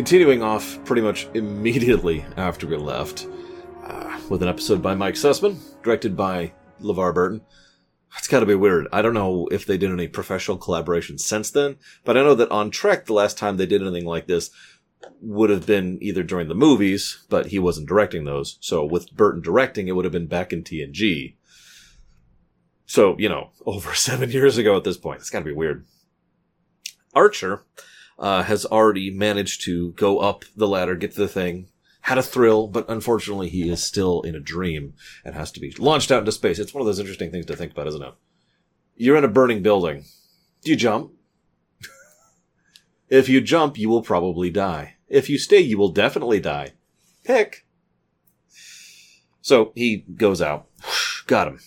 Continuing off pretty much immediately after we left, with an episode by Mike Sussman, directed by LeVar Burton. That's gotta be weird. I don't know if they did any professional collaboration since then, but I know that on Trek, the last time they did anything like this would have been either during the movies, but he wasn't directing those. So with Burton directing, it would have been back in TNG. So, you know, over 7 years ago at this point. It's gotta be weird. Archer has already managed to go up the ladder, get to the thing, had a thrill, but unfortunately he is still in a dream and has to be launched out into space. It's one of those interesting things to think about, isn't it? You're in a burning building. Do you jump? If you jump, you will probably die. If you stay, you will definitely die. Pick. So he goes out. Got him.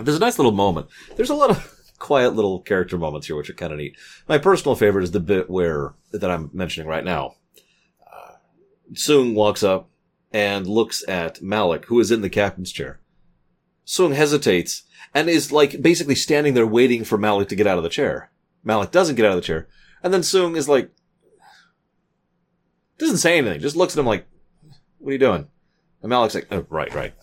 There's a nice little moment. There's a lot of quiet little character moments here, which are kind of neat. My personal favorite is the bit where, that I'm mentioning right now. Soong walks up and looks at Malak, who is in the captain's chair. Soong hesitates and is like basically standing there waiting for Malak to get out of the chair. Malak doesn't get out of the chair. And then Soong is like, doesn't say anything, just looks at him like, what are you doing? And Malak's like, oh, right.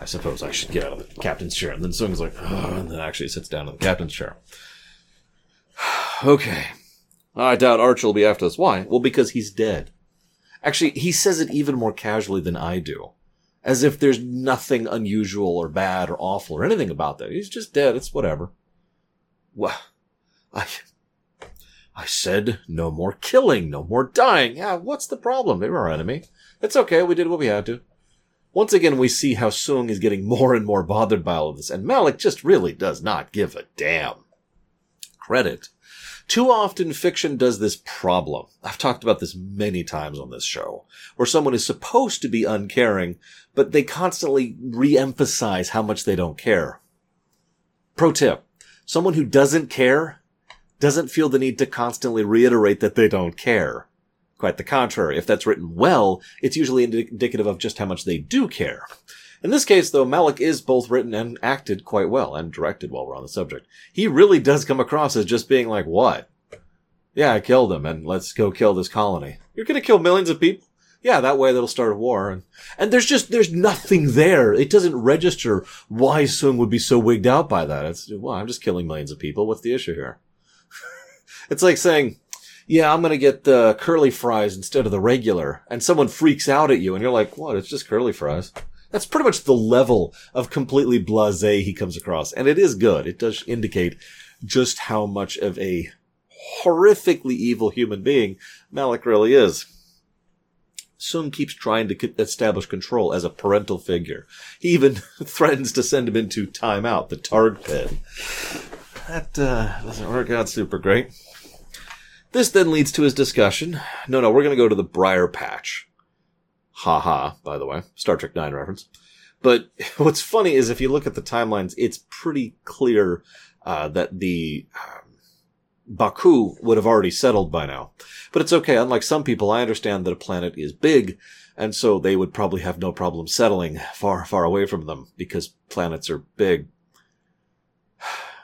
I suppose I should get out of the captain's chair. And then Soong's like, oh, and then actually sits down in the captain's chair. Okay. I doubt Archer will be after this. Why? Well, because he's dead. Actually, he says it even more casually than I do. As if there's nothing unusual or bad or awful or anything about that. He's just dead. It's whatever. Well, I said no more killing, no more dying. Yeah, what's the problem? They were our enemy. It's okay. We did what we had to. Once again, we see how Soong is getting more and more bothered by all of this. And Malak just really does not give a damn. Credit. Too often, fiction does this problem. I've talked about this many times on this show, where someone is supposed to be uncaring, but they constantly re-emphasize how much they don't care. Pro tip. Someone who doesn't care doesn't feel the need to constantly reiterate that they don't care. Quite the contrary. If that's written well, it's usually indicative of just how much they do care. In this case, though, Malak is both written and acted quite well, and directed while we're on the subject. He really does come across as just being like, what? Yeah, I killed him, and let's go kill this colony. You're gonna kill millions of people? Yeah, that way that'll start a war. And there's nothing there. It doesn't register why Soong would be so wigged out by that. It's, well, I'm just killing millions of people. What's the issue here? It's like saying, yeah, I'm gonna get the curly fries instead of the regular, and someone freaks out at you, and you're like, what? It's just curly fries. That's pretty much the level of completely blasé he comes across. And it is good. It does indicate just how much of a horrifically evil human being Malak really is. Soong keeps trying to establish control as a parental figure. He even threatens to send him into timeout, the Targ pit. That doesn't work out super great. This then leads to his discussion. No, we're going to go to the Briar Patch. Ha ha, by the way. Star Trek 9 reference. But what's funny is if you look at the timelines, it's pretty clear that the Baku would have already settled by now. But it's okay. Unlike some people, I understand that a planet is big, and so they would probably have no problem settling far, far away from them because planets are big.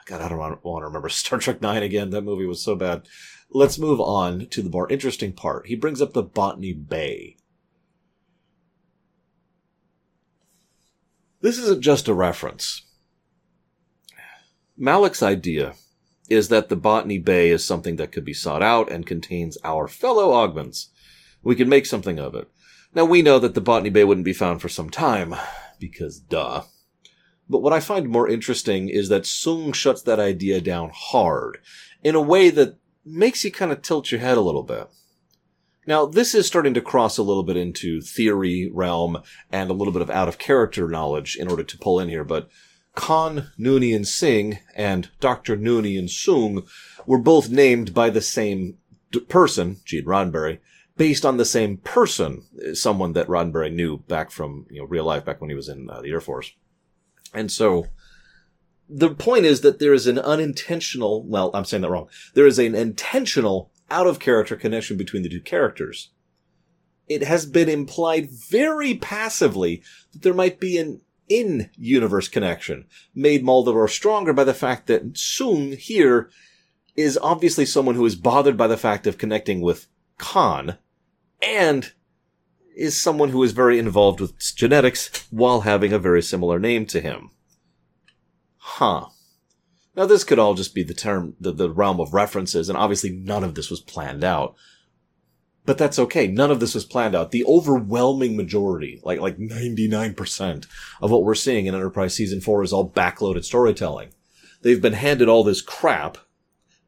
God, I don't want to remember Star Trek 9 again. That movie was so bad. Let's move on to the more interesting part. He brings up the Botany Bay. This isn't just a reference. Malak's idea is that the Botany Bay is something that could be sought out and contains our fellow Augments. We can make something of it. Now, we know that the Botany Bay wouldn't be found for some time, because duh. But what I find more interesting is that Soong shuts that idea down hard, in a way that makes you kind of tilt your head a little bit. Now, this is starting to cross a little bit into theory realm and a little bit of out-of-character knowledge in order to pull in here, but Khan Noonien Singh and Dr. Noonien Soong were both named by the same person, Gene Roddenberry, based on the same person, someone that Roddenberry knew back from real life, back when he was in the Air Force. And so the point is that there is an intentional out-of-character connection between the two characters. It has been implied very passively that there might be an in-universe connection, made all the more stronger by the fact that Soong here is obviously someone who is bothered by the fact of connecting with Khan, and is someone who is very involved with genetics while having a very similar name to him. Huh. Now, this could all just be the term, the realm of references, and obviously none of this was planned out. But that's okay. None of this was planned out. The overwhelming majority, like 99% of what we're seeing in Enterprise Season 4 is all backloaded storytelling. They've been handed all this crap,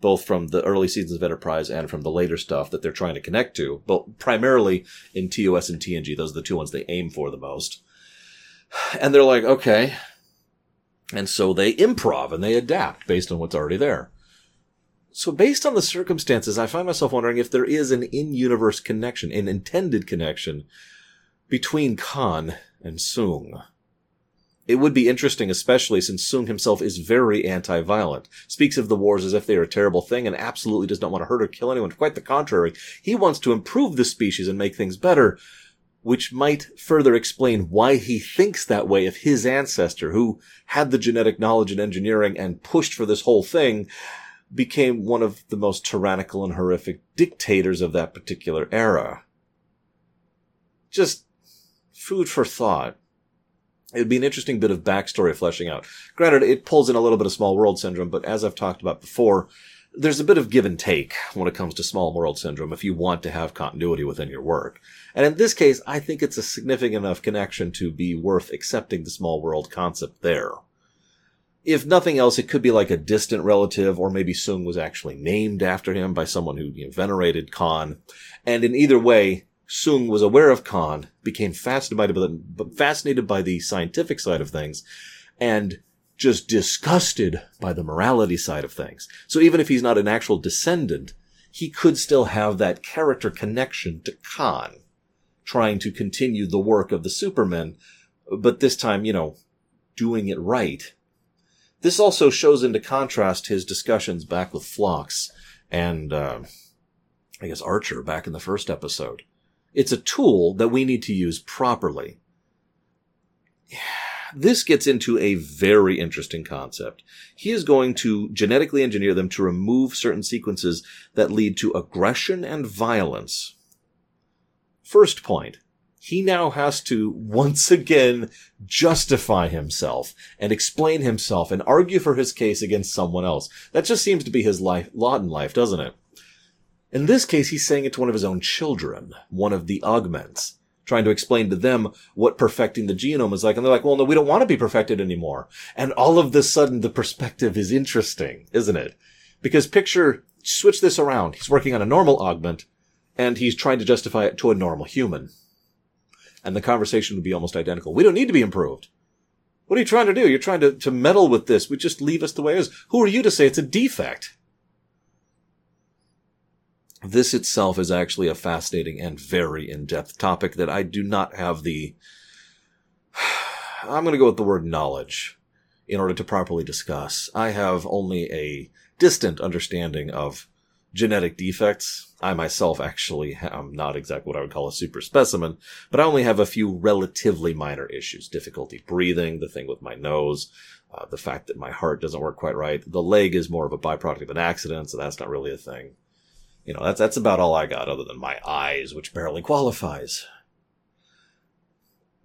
both from the early seasons of Enterprise and from the later stuff that they're trying to connect to, but primarily in TOS and TNG. Those are the two ones they aim for the most. And they're like, okay. And so they improv and they adapt based on what's already there. So based on the circumstances, I find myself wondering if there is an in-universe connection, an intended connection between Khan and Soong. It would be interesting, especially since Soong himself is very anti-violent, speaks of the wars as if they are a terrible thing, and absolutely does not want to hurt or kill anyone. Quite the contrary. He wants to improve the species and make things better, which might further explain why he thinks that way if his ancestor, who had the genetic knowledge and engineering and pushed for this whole thing, became one of the most tyrannical and horrific dictators of that particular era. Just food for thought. It would be an interesting bit of backstory fleshing out. Granted, it pulls in a little bit of small world syndrome, but as I've talked about before, there's a bit of give and take when it comes to small world syndrome if you want to have continuity within your work. And in this case, I think it's a significant enough connection to be worth accepting the small world concept there. If nothing else, it could be like a distant relative, or maybe Soong was actually named after him by someone who venerated Khan. And in either way, Soong was aware of Khan, became fascinated by the scientific side of things, and just disgusted by the morality side of things. So even if he's not an actual descendant, he could still have that character connection to Khan, trying to continue the work of the Supermen, but this time, doing it right. This also shows into contrast his discussions back with Phlox and, Archer back in the first episode. It's a tool that we need to use properly. This gets into a very interesting concept. He is going to genetically engineer them to remove certain sequences that lead to aggression and violence. First point. He now has to, once again, justify himself and explain himself and argue for his case against someone else. That just seems to be his lot in life, doesn't it? In this case, he's saying it to one of his own children, one of the Augments, trying to explain to them what perfecting the genome is like. And they're like, well, no, we don't want to be perfected anymore. And all of a sudden, the perspective is interesting, isn't it? Because switch this around. He's working on a normal Augment, and he's trying to justify it to a normal human. And the conversation would be almost identical. We don't need to be improved. What are you trying to do? You're trying to meddle with this. We just leave us the way it is. Who are you to say it's a defect? This itself is actually a fascinating and very in-depth topic that I do not have the... I'm going to go with the word knowledge in order to properly discuss. I have only a distant understanding of genetic defects. I myself actually am not exactly what I would call a super specimen, but I only have a few relatively minor issues. Difficulty breathing, the thing with my nose, the fact that my heart doesn't work quite right. The leg is more of a byproduct of an accident, so that's not really a thing. That's about all I got other than my eyes, which barely qualifies.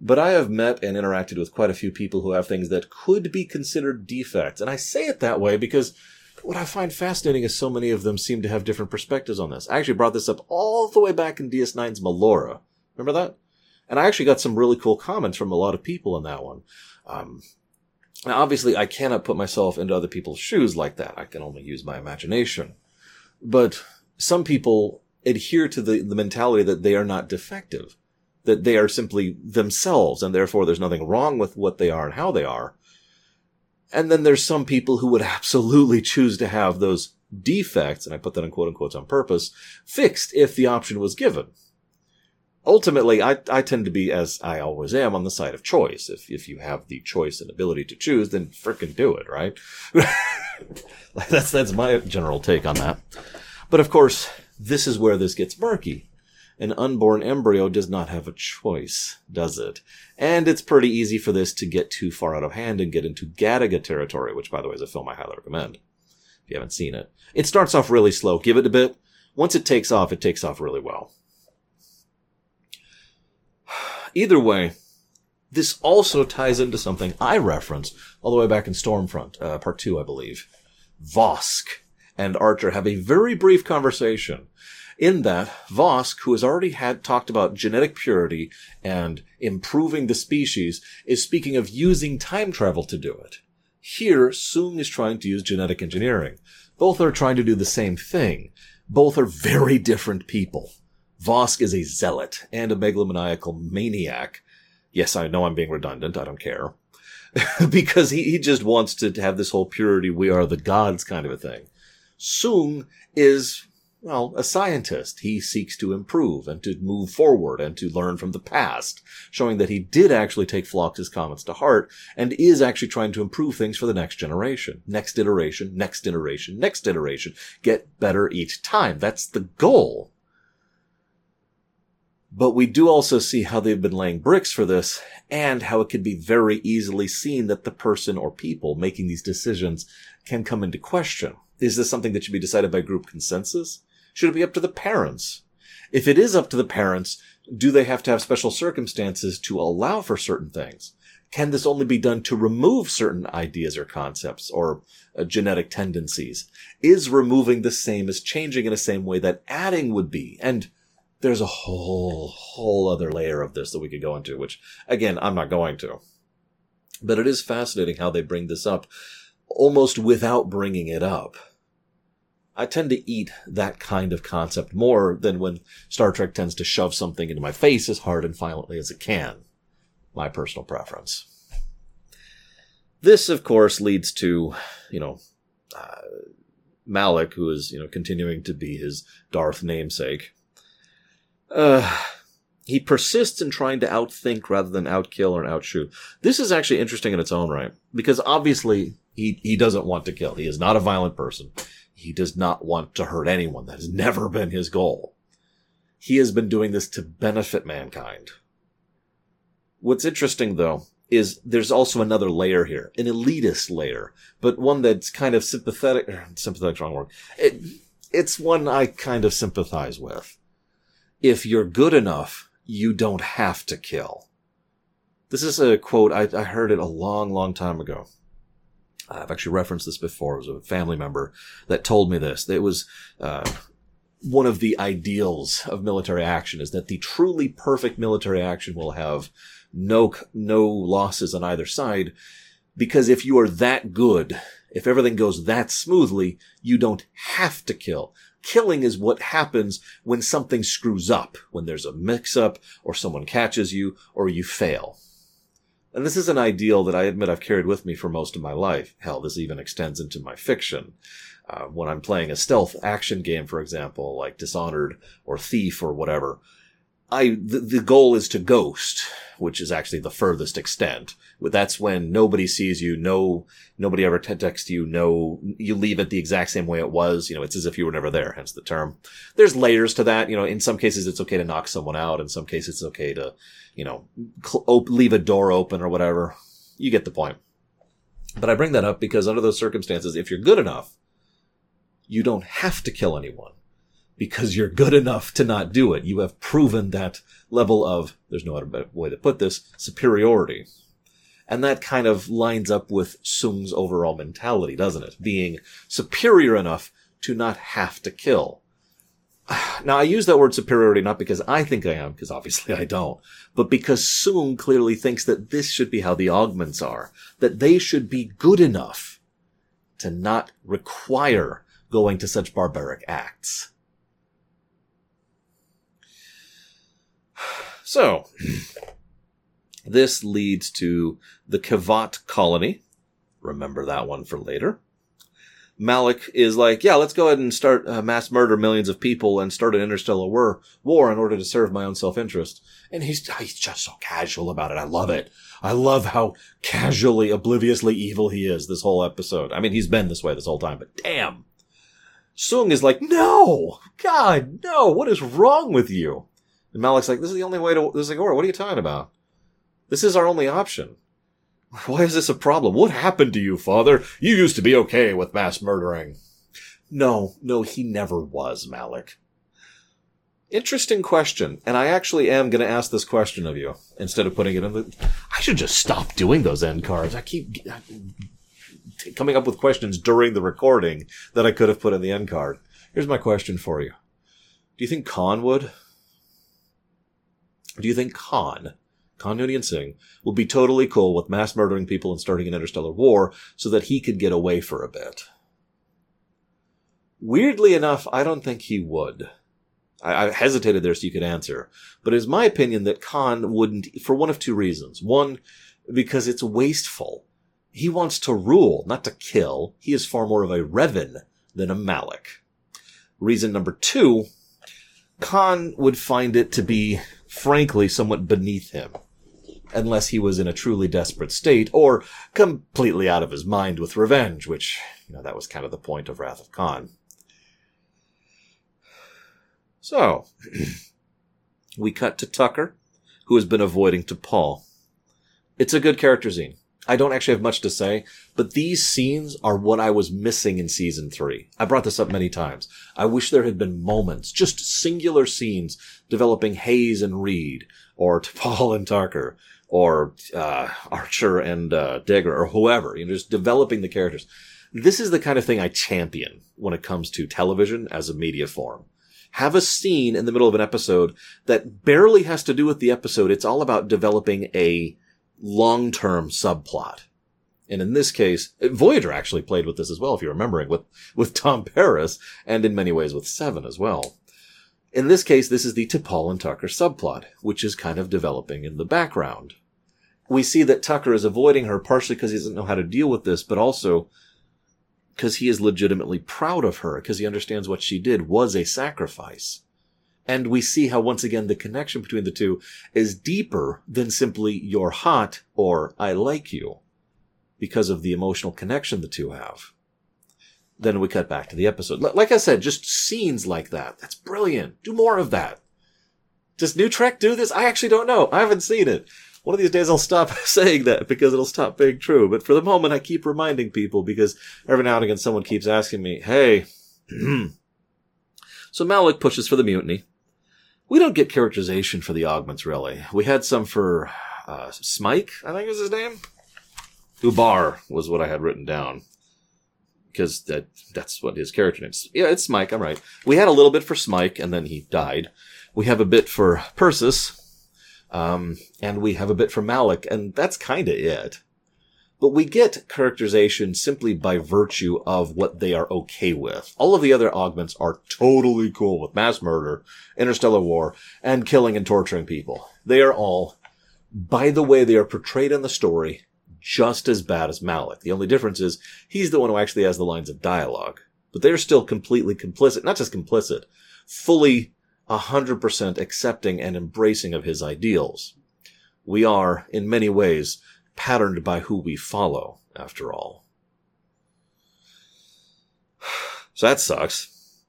But I have met and interacted with quite a few people who have things that could be considered defects. And I say it that way because what I find fascinating is so many of them seem to have different perspectives on this. I actually brought this up all the way back in DS9's Melora. Remember that? And I actually got some really cool comments from a lot of people on that one. Now, obviously, I cannot put myself into other people's shoes like that. I can only use my imagination. But some people adhere to the mentality that they are not defective, that they are simply themselves, and therefore there's nothing wrong with what they are and how they are. And then there's some people who would absolutely choose to have those defects, and I put that in quote-unquote on purpose, fixed if the option was given. Ultimately, I tend to be, as I always am, on the side of choice. If you have the choice and ability to choose, then frickin' do it, right? That's my general take on that. But of course, this is where this gets murky. An unborn embryo does not have a choice, does it? And it's pretty easy for this to get too far out of hand and get into Gattaca territory, which, by the way, is a film I highly recommend if you haven't seen it. It starts off really slow. Give it a bit. Once it takes off really well. Either way, this also ties into something I reference all the way back in Stormfront, part 2, I believe. Vosk and Archer have a very brief conversation in that Vosk, who has already had talked about genetic purity and improving the species, is speaking of using time travel to do it. Here, Soong is trying to use genetic engineering. Both are trying to do the same thing. Both are very different people. Vosk is a zealot and a megalomaniacal maniac. Yes, I know I'm being redundant. I don't care. Because he just wants to have this whole purity, we are the gods kind of a thing. Soong is, well, a scientist. He seeks to improve and to move forward and to learn from the past, showing that he did actually take Phlox's comments to heart and is actually trying to improve things for the next generation. Next iteration, next iteration, next iteration. Get better each time. That's the goal. But we do also see how they've been laying bricks for this and how it could be very easily seen that the person or people making these decisions can come into question. Is this something that should be decided by group consensus? Should it be up to the parents? If it is up to the parents, do they have to have special circumstances to allow for certain things? Can this only be done to remove certain ideas or concepts or genetic tendencies? Is removing the same as changing in the same way that adding would be? And there's a whole other layer of this that we could go into, which, again, I'm not going to. But it is fascinating how they bring this up almost without bringing it up. I tend to eat that kind of concept more than when Star Trek tends to shove something into my face as hard and violently as it can. My personal preference. This, of course, leads to, Malak, who is, continuing to be his Darth namesake. He persists in trying to outthink rather than outkill or outshoot. This is actually interesting in its own right, because obviously he doesn't want to kill. He is not a violent person. He does not want to hurt anyone. That has never been his goal. He has been doing this to benefit mankind. What's interesting, though, is there's also another layer here, an elitist layer, but one that's kind of sympathetic. Sympathetic's the wrong word. It's one I kind of sympathize with. If you're good enough, you don't have to kill. This is a quote, I heard it a long time ago. I've actually referenced this before. It was a family member that told me this. It was one of the ideals of military action is that the truly perfect military action will have no losses on either side, because if you are that good, if everything goes that smoothly, you don't have to kill. Killing is what happens when something screws up, when there's a mix-up, or someone catches you, or you fail. And this is an ideal that I admit I've carried with me for most of my life. Hell, this even extends into my fiction. When I'm playing a stealth action game, for example, like Dishonored or Thief or whatever, the goal is to ghost, which is actually the furthest extent. That's when nobody sees you, nobody ever texts you, you leave it the exact same way it was. It's as if you were never there, hence the term. There's layers to that. In some cases it's okay to knock someone out. In some cases it's okay to, leave a door open or whatever. You get the point. But I bring that up because under those circumstances, if you're good enough, you don't have to kill anyone. Because you're good enough to not do it. You have proven that level of, there's no other way to put this, superiority. And that kind of lines up with Soong's overall mentality, doesn't it? Being superior enough to not have to kill. Now, I use that word superiority not because I think I am, because obviously I don't, but because Soong clearly thinks that this should be how the Augments are, that they should be good enough to not require going to such barbaric acts. So, this leads to the Kevat colony. Remember that one for later. Malak is like, yeah, let's go ahead and start mass murder millions of people and start an interstellar war in order to serve my own self-interest. And he's just so casual about it. I love it. I love how casually, obliviously evil he is this whole episode. I mean, he's been this way this whole time, but damn. Soong is like, no! God, no! What is wrong with you? And Malak's like, this is the only way to, this is like, what are you talking about? This is our only option. Why is this a problem? What happened to you, father? You used to be okay with mass murdering. No, he never was, Malak. Interesting question, and I actually am going to ask this question of you instead of putting it in the... I should just stop doing those end cards. I keep coming up with questions during the recording that I could have put in the end card. Here's my question for you. Do you think Khan would? Do you think Khan Noonien Singh, would be totally cool with mass murdering people and starting an interstellar war so that he could get away for a bit? Weirdly enough, I don't think he would. I hesitated there so you could answer. But it's my opinion that Khan wouldn't, for one of two reasons. One, because it's wasteful. He wants to rule, not to kill. He is far more of a Revan than a Malak. Reason number two, Khan would find it to be, frankly, somewhat beneath him, unless he was in a truly desperate state or completely out of his mind with revenge, which, you know, that was kind of the point of Wrath of Khan. So, we cut to Tucker, who has been avoiding T'Pol. It's a good character zine. I don't actually have much to say, but these scenes are what I was missing in Season 3. I brought this up many times. I wish there had been moments, just singular scenes developing Hayes and Reed, or T'Pol and Tucker, or Archer and Degra, or whoever, you know, just developing the characters. This is the kind of thing I champion when it comes to television as a media form. Have a scene in the middle of an episode that barely has to do with the episode. It's all about developing a long-term subplot. And in this case, Voyager actually played with this as well, if you're remembering, with Tom Paris, and in many ways with Seven as well. In this case, this is the T'Pol and Tucker subplot, which is kind of developing in the background. We see that Tucker is avoiding her partially because he doesn't know how to deal with this, but also because he is legitimately proud of her, because he understands what she did was a sacrifice. And we see how, once again, the connection between the two is deeper than simply you're hot or I like you, because of the emotional connection the two have. Then we cut back to the episode. Like I said, just scenes like that. That's brilliant. Do more of that. Does New Trek do this? I actually don't know. I haven't seen it. One of these days I'll stop saying that because it'll stop being true. But for the moment, I keep reminding people because every now and again someone keeps asking me, hey. So Malik pushes for the mutiny. We don't get characterization for the Augments, really. We had some for Smike, I think is his name. Ubar was what I had written down. Because that's what his character name is. Yeah, it's Smike, I'm right. We had a little bit for Smike, and then he died. We have a bit for Persis. And we have a bit for Malak, and that's kind of it. But we get characterization simply by virtue of what they are okay with. All of the other Augments are totally cool with mass murder, interstellar war, and killing and torturing people. They are all, by the way they are portrayed in the story, just as bad as Malak. The only difference is he's the one who actually has the lines of dialogue. But they're still completely complicit, not just complicit, fully 100% accepting and embracing of his ideals. We are, in many ways, patterned by who we follow, after all. So that sucks.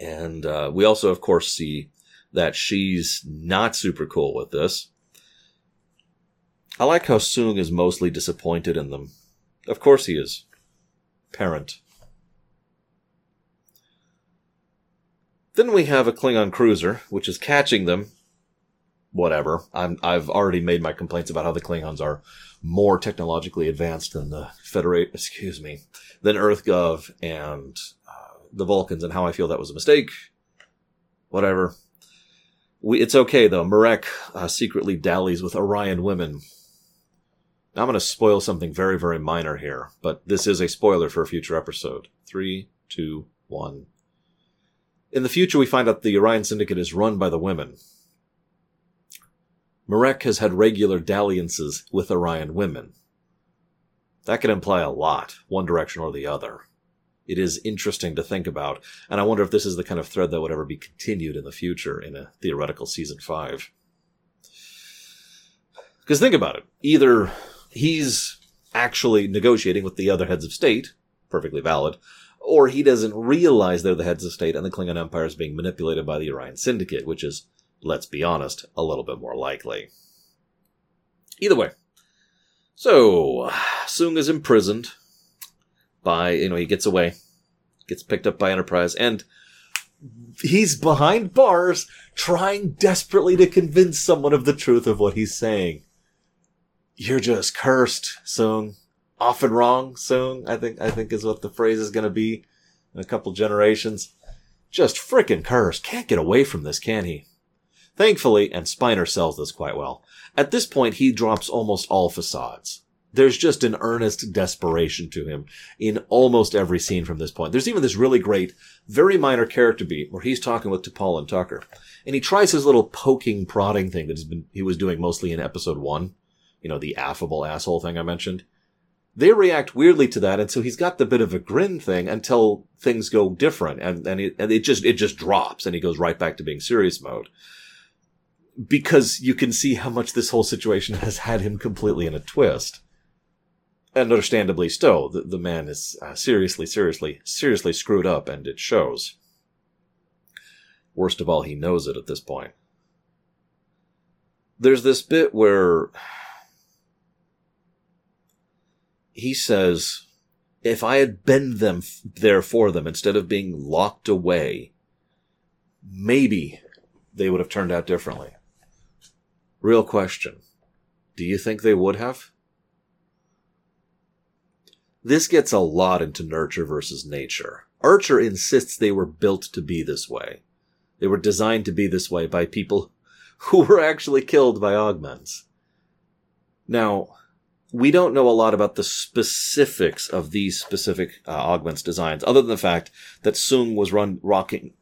And we also, of course, see that she's not super cool with this. I like how Soong is mostly disappointed in them. Of course he is. Parent. Then we have a Klingon cruiser, which is catching them. Whatever. I've already made my complaints about how the Klingons are more technologically advanced than the Federation, than EarthGov and the Vulcans, and how I feel that was a mistake. Whatever. It's okay, though. Marek secretly dallies with Orion women. Now I'm going to spoil something very, very minor here, but this is a spoiler for a future episode. 3, 2, 1... In the future, we find out the Orion Syndicate is run by the women. Marek has had regular dalliances with Orion women. That could imply a lot, one direction or the other. It is interesting to think about, and I wonder if this is the kind of thread that would ever be continued in the future in a theoretical Season 5. Because think about it. Either he's actually negotiating with the other heads of state, perfectly valid, or he doesn't realize they're the heads of state and the Klingon Empire is being manipulated by the Orion Syndicate, which is, let's be honest, a little bit more likely. Either way. So, Soong is imprisoned by, he gets away, gets picked up by Enterprise, and he's behind bars trying desperately to convince someone of the truth of what he's saying. You're just cursed, Soong. Often wrong, Soong, I think is what the phrase is going to be in a couple generations. Just frickin' cursed. Can't get away from this, can he? Thankfully, and Spiner sells this quite well, at this point he drops almost all facades. There's just an earnest desperation to him in almost every scene from this point. There's even this really great, very minor character beat where he's talking with T'Pol and Tucker. And he tries his little poking, prodding thing that he was doing mostly in episode 1. You know, the affable asshole thing I mentioned. They react weirdly to that, and so he's got the bit of a grin thing until things go different, and it just drops, and he goes right back to being serious mode. Because you can see how much this whole situation has had him completely in a twist. And understandably so, the man is seriously screwed up, and it shows. Worst of all, he knows it at this point. There's this bit where he says, if I had been there for them instead of being locked away, maybe they would have turned out differently. Real question. Do you think they would have? This gets a lot into nurture versus nature. Archer insists they were built to be this way. They were designed to be this way by people who were actually killed by augments. Now, we don't know a lot about the specifics of these specific augments designs, other than the fact that Soong was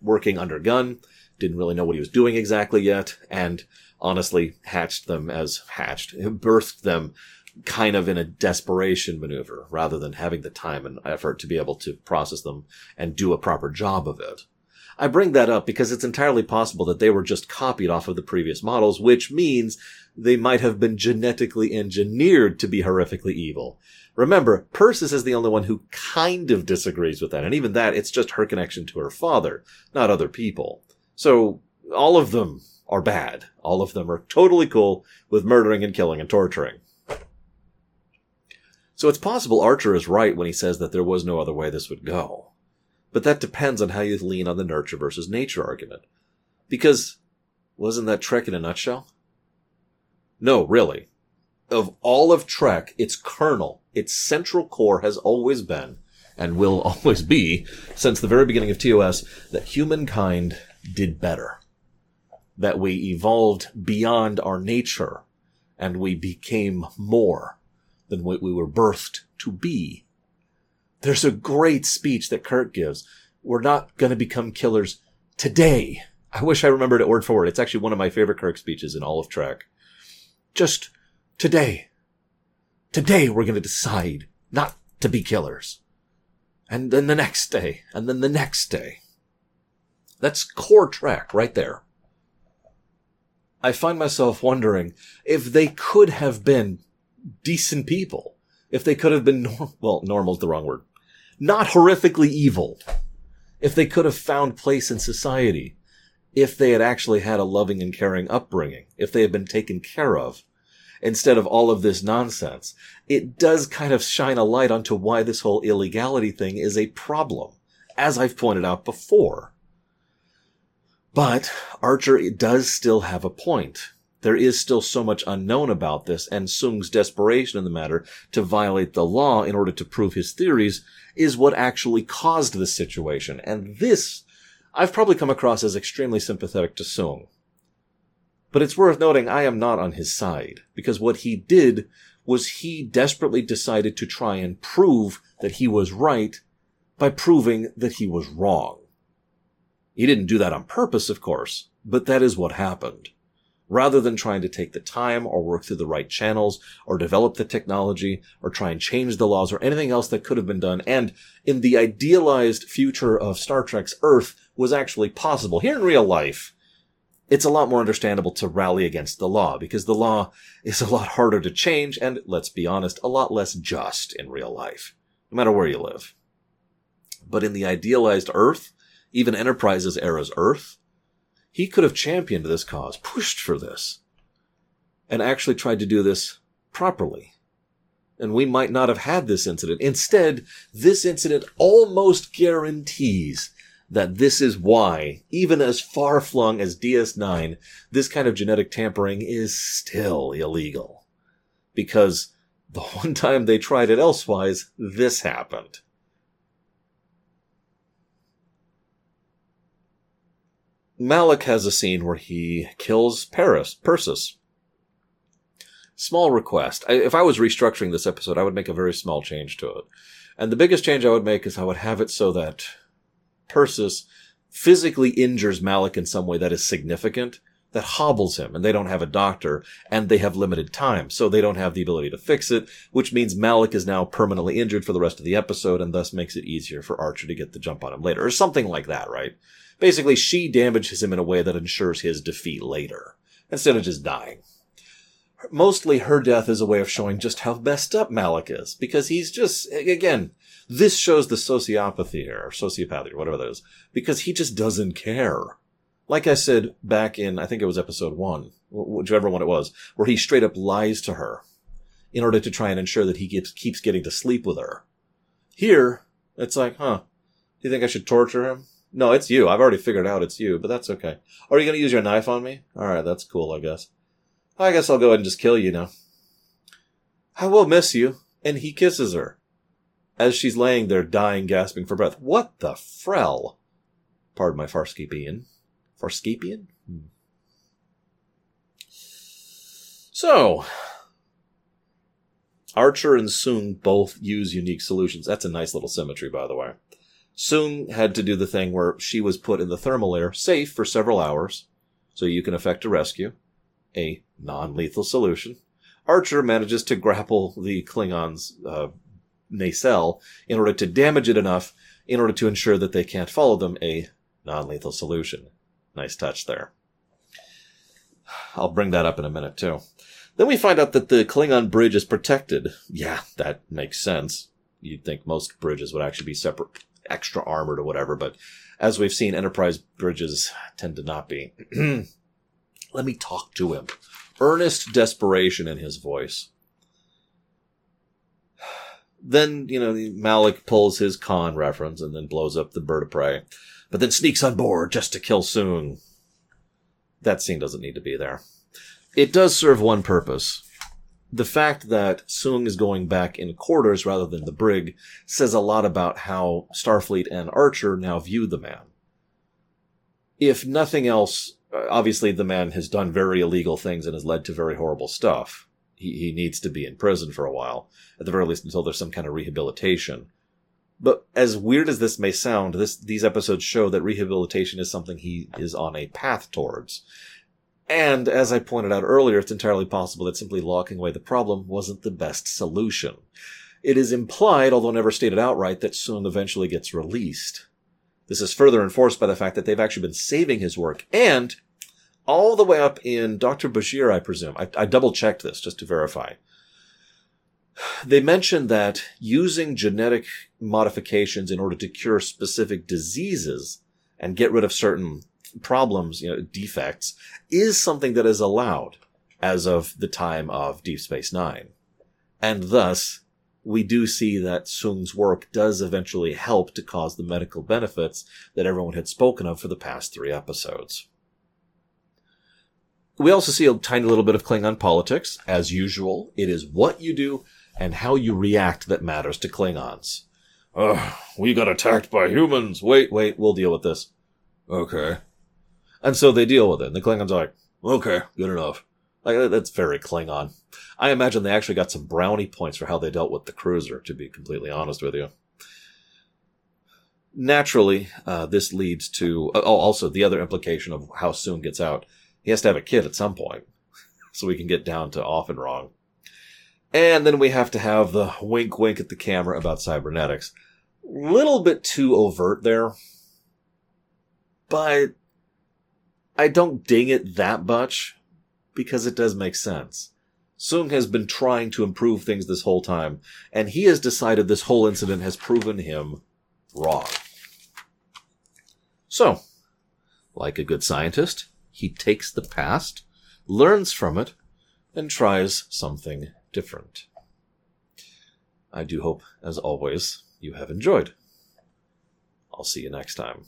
working under Gun, didn't really know what he was doing exactly yet, and honestly birthed them kind of in a desperation maneuver, rather than having the time and effort to be able to process them and do a proper job of it. I bring that up because it's entirely possible that they were just copied off of the previous models, which means they might have been genetically engineered to be horrifically evil. Remember, Persis is the only one who kind of disagrees with that, and even that, it's just her connection to her father, not other people. So, all of them are bad. All of them are totally cool with murdering and killing and torturing. So it's possible Archer is right when he says that there was no other way this would go. But that depends on how you lean on the nurture versus nature argument. Because, wasn't that Trek in a nutshell? No, really. Of all of Trek, its kernel, its central core has always been, and will always be, since the very beginning of TOS, that humankind did better. That we evolved beyond our nature, and we became more than what we were birthed to be. There's a great speech that Kirk gives. We're not going to become killers today. I wish I remembered it word for word. It's actually one of my favorite Kirk speeches in all of Trek. Just today. Today we're going to decide not to be killers. And then the next day. And then the next day. That's core Trek right there. I find myself wondering if they could have been decent people. If they could have been, normal's the wrong word, not horrifically evil. If they could have found place in society. If they had actually had a loving and caring upbringing. If they had been taken care of. Instead of all of this nonsense. It does kind of shine a light onto why this whole illegality thing is a problem. As I've pointed out before. But Archer does still have a point. There is still so much unknown about this, and Soong's desperation in the matter to violate the law in order to prove his theories is what actually caused this situation. And this, I've probably come across as extremely sympathetic to Soong. But it's worth noting I am not on his side, because what he did was he desperately decided to try and prove that he was right by proving that he was wrong. He didn't do that on purpose, of course, but that is what happened. Rather than trying to take the time or work through the right channels or develop the technology or try and change the laws or anything else that could have been done. And in the idealized future of Star Trek's Earth was actually possible. Here in real life, it's a lot more understandable to rally against the law because the law is a lot harder to change and, let's be honest, a lot less just in real life, no matter where you live. But in the idealized Earth, even Enterprise's era's Earth, he could have championed this cause, pushed for this, and actually tried to do this properly. And we might not have had this incident. Instead, this incident almost guarantees that this is why, even as far-flung as DS9, this kind of genetic tampering is still illegal. Because the one time they tried it elsewise, this happened. Malak has a scene where he kills Persis. Small request. If I was restructuring this episode, I would make a very small change to it. And the biggest change I would make is I would have it so that Persis physically injures Malak in some way that is significant, that hobbles him, and they don't have a doctor, and they have limited time, so they don't have the ability to fix it, which means Malak is now permanently injured for the rest of the episode, and thus makes it easier for Archer to get the jump on him later, or something like that, right? Basically, she damages him in a way that ensures his defeat later, instead of just dying. Mostly, her death is a way of showing just how messed up Malak is, because he's just, again, this shows the sociopathy, or whatever that is, because he just doesn't care. Like I said back in, I think it was episode 1, whichever one it was, where he straight up lies to her in order to try and ensure that he keeps getting to sleep with her. Here, it's like, do you think I should torture him? No, it's you. I've already figured out it's you, but that's okay. Are you going to use your knife on me? All right, that's cool, I guess. I guess I'll go ahead and just kill you now. I will miss you. And he kisses her as she's laying there dying, gasping for breath. What the frell? Pardon my Farskipian. Farskipian? So, Archer and Soong both use unique solutions. That's a nice little symmetry, by the way. Soong had to do the thing where she was put in the thermal lair, safe for several hours, so you can effect a rescue. A non-lethal solution. Archer manages to grapple the Klingon's nacelle in order to damage it enough in order to ensure that they can't follow them. A non-lethal solution. Nice touch there. I'll bring that up in a minute, too. Then we find out that the Klingon bridge is protected. Yeah, that makes sense. You'd think most bridges would actually be separate, extra armored or whatever, but as we've seen, Enterprise bridges tend to not be. Let me talk to him. Earnest desperation in his voice. Then, Malak pulls his Khan reference and then blows up the bird of prey, but then sneaks on board just to kill Soong. That scene doesn't need to be there. It does serve one purpose. The fact that Soong is going back in quarters rather than the brig says a lot about how Starfleet and Archer now view the man. If nothing else, obviously, the man has done very illegal things and has led to very horrible stuff. He needs to be in prison for a while, at the very least until there's some kind of rehabilitation. But as weird as this may sound, these episodes show that rehabilitation is something he is on a path towards. And as I pointed out earlier, it's entirely possible that simply locking away the problem wasn't the best solution. It is implied, although never stated outright, that Soong eventually gets released. This is further enforced by the fact that they've actually been saving his work. And all the way up in Dr. Bashir, I presume. I double-checked this just to verify. They mentioned that using genetic modifications in order to cure specific diseases and get rid of certain problems, defects, is something that is allowed as of the time of Deep Space Nine. And thus, we do see that Soong's work does eventually help to cause the medical benefits that everyone had spoken of for the past 3 episodes. We also see a tiny little bit of Klingon politics. As usual, it is what you do and how you react that matters to Klingons. We got attacked by humans. Wait, we'll deal with this. Okay. And so they deal with it. And the Klingons are like, okay, good enough. Like, that's very Klingon. I imagine they actually got some brownie points for how they dealt with the cruiser, to be completely honest with you. Naturally, this leads to... also, the other implication of how Soong gets out. He has to have a kid at some point, so we can get down to off and wrong. And then we have to have the wink-wink at the camera about cybernetics. Little bit too overt there, but I don't ding it that much, because it does make sense. Soong has been trying to improve things this whole time, and he has decided this whole incident has proven him wrong. So, like a good scientist, he takes the past, learns from it, and tries something different. I do hope, as always, you have enjoyed. I'll see you next time.